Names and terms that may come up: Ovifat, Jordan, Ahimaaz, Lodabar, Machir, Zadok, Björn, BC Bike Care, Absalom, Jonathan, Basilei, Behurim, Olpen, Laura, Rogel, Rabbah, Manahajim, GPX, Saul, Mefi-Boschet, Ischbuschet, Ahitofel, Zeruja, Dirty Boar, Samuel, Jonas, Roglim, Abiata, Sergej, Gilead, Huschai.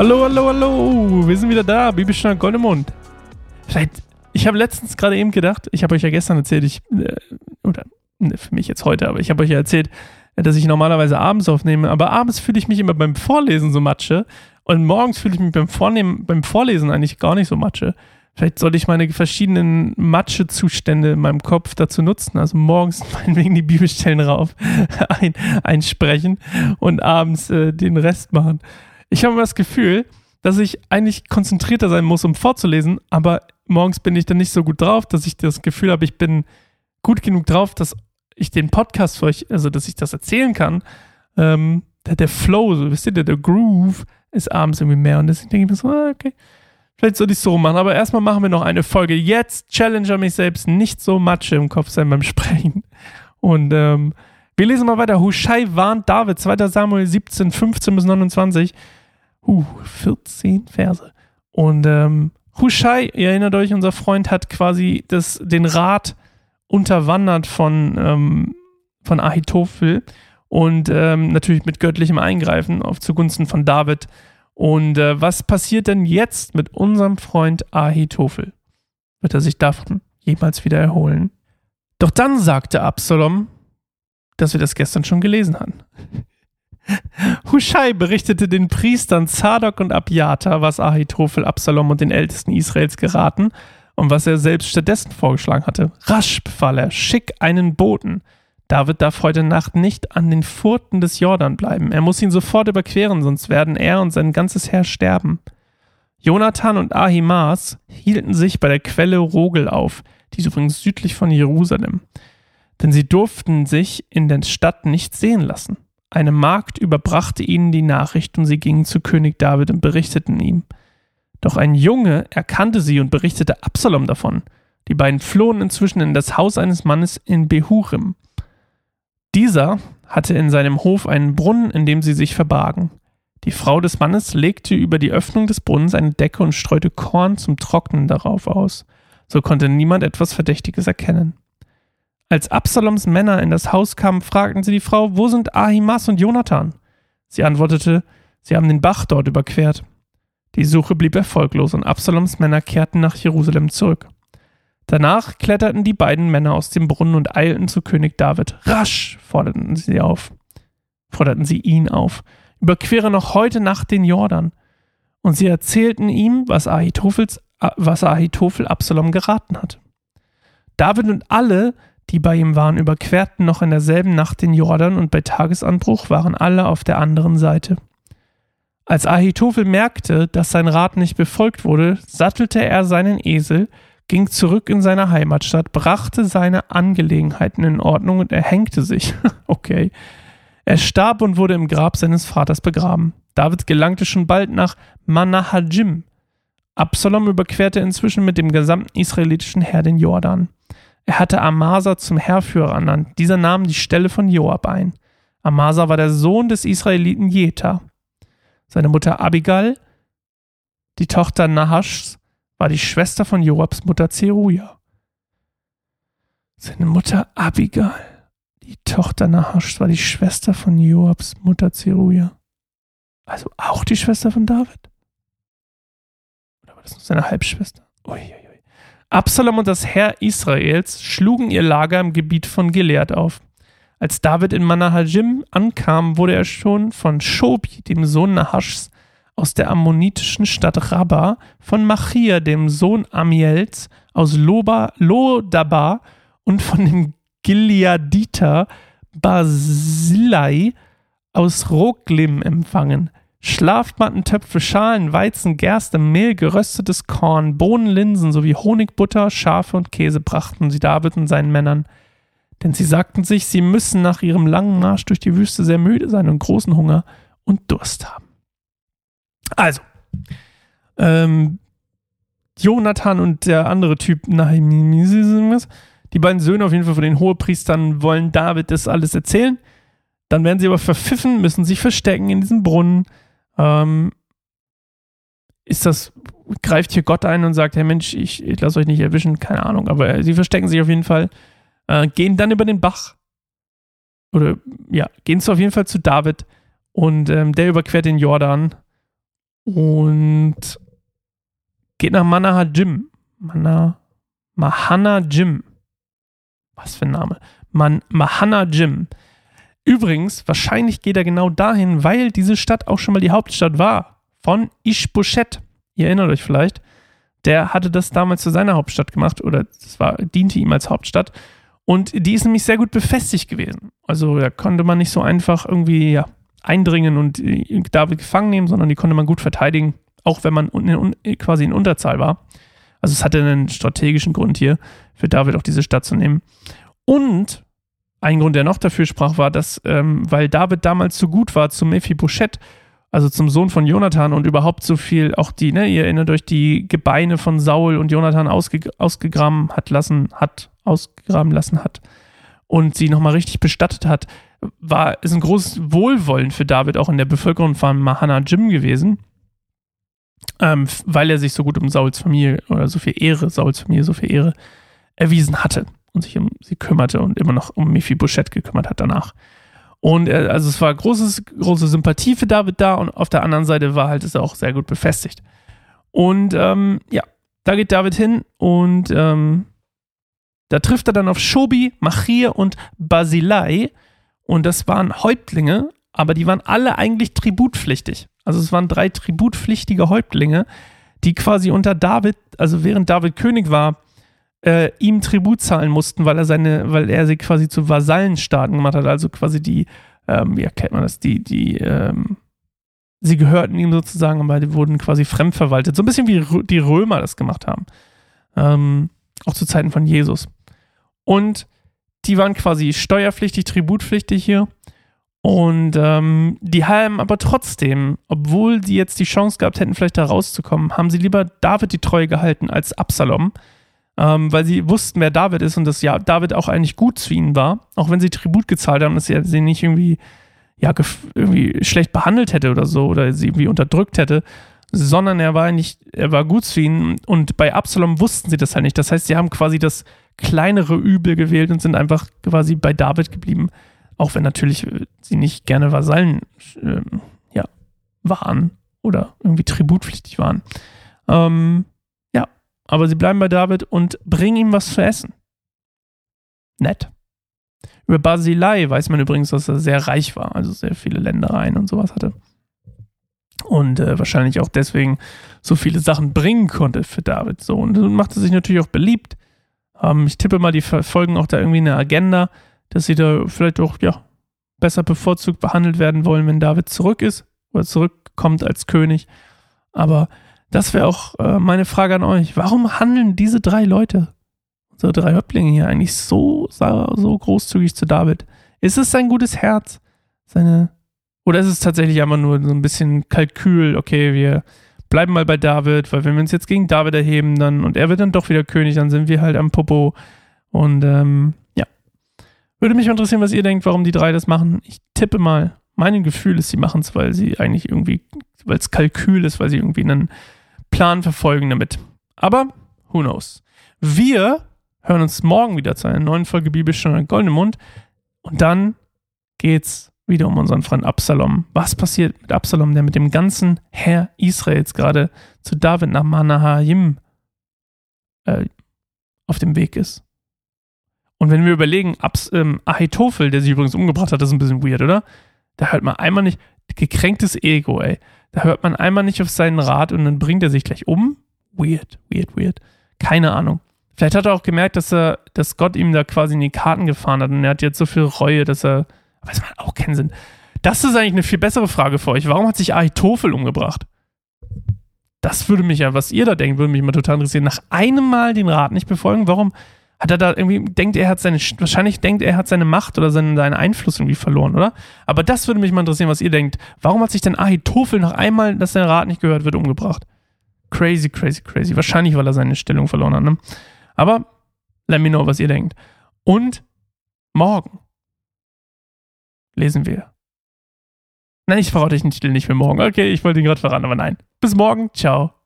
Hallo, hallo, hallo. Wir sind wieder da. Bibelstelle Gold im Mund. Ich habe letztens gerade eben gedacht, ich habe euch ja gestern erzählt, für mich jetzt heute, aber ich habe euch ja erzählt, dass ich normalerweise abends aufnehme, aber abends fühle ich mich immer beim Vorlesen so matsche und morgens fühle ich mich beim Vorlesen eigentlich gar nicht so matsche. Vielleicht sollte ich meine verschiedenen Matschezustände in meinem Kopf dazu nutzen. Also morgens meinetwegen die Bibelstellen rauf einsprechen und abends den Rest machen. Ich habe immer das Gefühl, dass ich eigentlich konzentrierter sein muss, um vorzulesen, aber morgens bin ich dann nicht so gut drauf, dass ich das Gefühl habe, ich bin gut genug drauf, dass ich den Podcast für euch, also dass ich das erzählen kann. Der Flow, so wisst ihr, der Groove ist abends irgendwie mehr und deswegen denke ich mir so, okay, vielleicht sollte ich es so machen, aber erstmal machen wir noch eine Folge. Jetzt challenge mich selbst, nicht so Matsche im Kopf sein beim Sprechen. Und wir lesen mal weiter. Huschai warnt David, 2. Samuel 17, 15 bis 29. 14 Verse. Und Huschai, ihr erinnert euch, unser Freund hat quasi den Rat unterwandert von Ahitofel und natürlich mit göttlichem Eingreifen zugunsten von David. Und was passiert denn jetzt mit unserem Freund Ahitofel? Wird er sich davon jemals wieder erholen? Doch dann sagte Absalom, dass wir das gestern schon gelesen hatten. Huschai berichtete den Priestern Zadok und Abiata, was Ahitofel Absalom und den Ältesten Israels geraten und was er selbst stattdessen vorgeschlagen hatte. Rasch befahl er, schick einen Boten. David darf heute Nacht nicht an den Furten des Jordan bleiben. Er muss ihn sofort überqueren, sonst werden er und sein ganzes Heer sterben. Jonathan und Ahimaaz hielten sich bei der Quelle Rogel auf, die ist übrigens südlich von Jerusalem, denn sie durften sich in der Stadt nicht sehen lassen. Eine Magd überbrachte ihnen die Nachricht und sie gingen zu König David und berichteten ihm. Doch ein Junge erkannte sie und berichtete Absalom davon. Die beiden flohen inzwischen in das Haus eines Mannes in Behurim. Dieser hatte in seinem Hof einen Brunnen, in dem sie sich verbargen. Die Frau des Mannes legte über die Öffnung des Brunnens eine Decke und streute Korn zum Trocknen darauf aus. So konnte niemand etwas Verdächtiges erkennen. Als Absaloms Männer in das Haus kamen, fragten sie die Frau, wo sind Ahimaaz und Jonathan? Sie antwortete, sie haben den Bach dort überquert. Die Suche blieb erfolglos und Absaloms Männer kehrten nach Jerusalem zurück. Danach kletterten die beiden Männer aus dem Brunnen und eilten zu König David. Rasch forderten sie ihn auf. Überquere noch heute Nacht den Jordan. Und sie erzählten ihm, was Ahitofel Absalom geraten hat. David und alle, die bei ihm waren, überquerten noch in derselben Nacht den Jordan und bei Tagesanbruch waren alle auf der anderen Seite. Als Ahitofel merkte, dass sein Rat nicht befolgt wurde, sattelte er seinen Esel, ging zurück in seine Heimatstadt, brachte seine Angelegenheiten in Ordnung und erhängte sich. Okay. Er starb und wurde im Grab seines Vaters begraben. David gelangte schon bald nach Manahajim. Absalom überquerte inzwischen mit dem gesamten israelitischen Heer den Jordan. Er hatte Amasa zum Heerführer ernannt. Dieser nahm die Stelle von Joab ein. Amasa war der Sohn des Israeliten Jeta. Seine Mutter Abigail, die Tochter Nahaschs, war die Schwester von Joabs Mutter Zeruja. Seine Mutter Abigail, die Tochter Nahaschs, war die Schwester von Joabs Mutter Zeruja. Also auch die Schwester von David? Oder war das nur seine Halbschwester? Uiuiui. Absalom und das Heer Israels schlugen ihr Lager im Gebiet von Gilead auf. Als David in Manahajim ankam, wurde er schon von Schobi, dem Sohn Nahaschs, aus der ammonitischen Stadt Rabbah, von Machir, dem Sohn Amiels, aus Lodabar und von dem Gileaditer Basilei aus Roglim empfangen. Schlafmatten, Töpfe, Schalen, Weizen, Gerste, Mehl, geröstetes Korn, Bohnen, Linsen sowie Honig, Butter, Schafe und Käse brachten sie David und seinen Männern. Denn sie sagten sich, sie müssen nach ihrem langen Marsch durch die Wüste sehr müde sein und großen Hunger und Durst haben. Also, Jonathan und der andere Typ, die beiden Söhne auf jeden Fall von den Hohepriestern, wollen David das alles erzählen. Dann werden sie aber verpfiffen, müssen sich verstecken in diesem Brunnen. Greift hier Gott ein und sagt, hey Mensch, ich lasse euch nicht erwischen, keine Ahnung, aber sie verstecken sich auf jeden Fall, gehen dann über den Bach oder ja, gehen auf jeden Fall zu David und der überquert den Jordan und geht nach Manahajim. Manahajim. Was für ein Name. Manahajim. Übrigens, wahrscheinlich geht er genau dahin, weil diese Stadt auch schon mal die Hauptstadt war von Ischbuschet. Ihr erinnert euch vielleicht, der hatte das damals zu seiner Hauptstadt gemacht oder diente ihm als Hauptstadt. Und die ist nämlich sehr gut befestigt gewesen. Also da konnte man nicht so einfach irgendwie eindringen und David gefangen nehmen, sondern die konnte man gut verteidigen, auch wenn man quasi in Unterzahl war. Also es hatte einen strategischen Grund hier, für David auch diese Stadt zu nehmen. Und ein Grund, der noch dafür sprach, war, dass, weil David damals so gut war zu Mefi-Boschet, also zum Sohn von Jonathan und überhaupt so viel, auch die, ne, ihr erinnert euch, die Gebeine von Saul und Jonathan ausgegraben lassen hat und sie nochmal richtig bestattet hat, ist ein großes Wohlwollen für David auch in der Bevölkerung von Manahajim gewesen, weil er sich so gut um Sauls Familie so viel Ehre erwiesen hatte und sich um sie kümmerte und immer noch um Mefi-Boschet gekümmert hat danach. Und also es war große Sympathie für David da und auf der anderen Seite war halt es auch sehr gut befestigt. Und da geht David hin und da trifft er dann auf Schobi, Machir und Basilei und das waren Häuptlinge, aber die waren alle eigentlich tributpflichtig. Also es waren 3 tributpflichtige Häuptlinge, die quasi unter David, also während David König war, ihm Tribut zahlen mussten, weil er sie quasi zu Vasallenstaaten gemacht hat, also quasi die, kennt man das, sie gehörten ihm sozusagen, aber die wurden quasi fremdverwaltet, so ein bisschen wie die Römer das gemacht haben, auch zu Zeiten von Jesus. Und die waren quasi steuerpflichtig, tributpflichtig hier und die haben aber trotzdem, obwohl die jetzt die Chance gehabt hätten, vielleicht da rauszukommen, haben sie lieber David die Treue gehalten als Absalom, weil sie wussten, wer David ist und dass ja David auch eigentlich gut zu ihnen war, auch wenn sie Tribut gezahlt haben, dass er sie nicht irgendwie, irgendwie schlecht behandelt hätte oder so oder sie irgendwie unterdrückt hätte, sondern er war gut zu ihnen und bei Absalom wussten sie das halt nicht. Das heißt, sie haben quasi das kleinere Übel gewählt und sind einfach quasi bei David geblieben, auch wenn natürlich sie nicht gerne Vasallen waren oder irgendwie tributpflichtig waren. Aber sie bleiben bei David und bringen ihm was zu essen. Nett. Über Basilei weiß man übrigens, dass er sehr reich war, also sehr viele Ländereien und sowas hatte. Und wahrscheinlich auch deswegen so viele Sachen bringen konnte für David. So, und machte sich natürlich auch beliebt. Ich tippe mal, die verfolgen auch da irgendwie eine Agenda, dass sie da vielleicht auch besser bevorzugt behandelt werden wollen, wenn David zurück ist oder zurückkommt als König. Aber das wäre auch meine Frage an euch. Warum handeln diese 3 Leute, unsere 3 Häuptlinge hier, eigentlich so großzügig zu David? Ist es sein gutes Herz? Oder ist es tatsächlich einfach nur so ein bisschen Kalkül? Okay, wir bleiben mal bei David, weil wenn wir uns jetzt gegen David erheben dann und er wird dann doch wieder König, dann sind wir halt am Popo. Und würde mich interessieren, was ihr denkt, warum die 3 das machen. Ich tippe mal, mein Gefühl ist, sie machen es, weil es Kalkül ist, weil sie irgendwie einen Plan verfolgen damit. Aber who knows. Wir hören uns morgen wieder zu einer neuen Folge Bibelstunde Gold im Mund und dann geht's wieder um unseren Freund Absalom. Was passiert mit Absalom, der mit dem ganzen Heer Israels gerade zu David nach Manahajim auf dem Weg ist? Und wenn wir überlegen, Ahitofel, der sich übrigens umgebracht hat, das ist ein bisschen weird, oder? Da hört man einmal nicht, gekränktes Ego, ey. Da hört man einmal nicht auf seinen Rat und dann bringt er sich gleich um. Weird. Keine Ahnung. Vielleicht hat er auch gemerkt, dass Gott ihm da quasi in die Karten gefahren hat und er hat jetzt so viel Reue, dass er, weiß man auch keinen Sinn. Das ist eigentlich eine viel bessere Frage für euch. Warum hat sich Ahitofel umgebracht? Das würde mich was ihr da denkt, würde mich immer total interessieren. Nach einem Mal den Rat nicht befolgen, warum hat er da irgendwie, wahrscheinlich denkt er, er hat seine Macht oder seinen Einfluss irgendwie verloren, oder? Aber das würde mich mal interessieren, was ihr denkt. Warum hat sich denn Ahitofel noch einmal, dass sein Rat nicht gehört wird, umgebracht? Crazy. Wahrscheinlich, weil er seine Stellung verloren hat, ne? Aber let me know, was ihr denkt. Und morgen lesen wir. Nein, ich verrate den Titel nicht für morgen. Okay, ich wollte ihn gerade verraten, aber nein. Bis morgen. Ciao.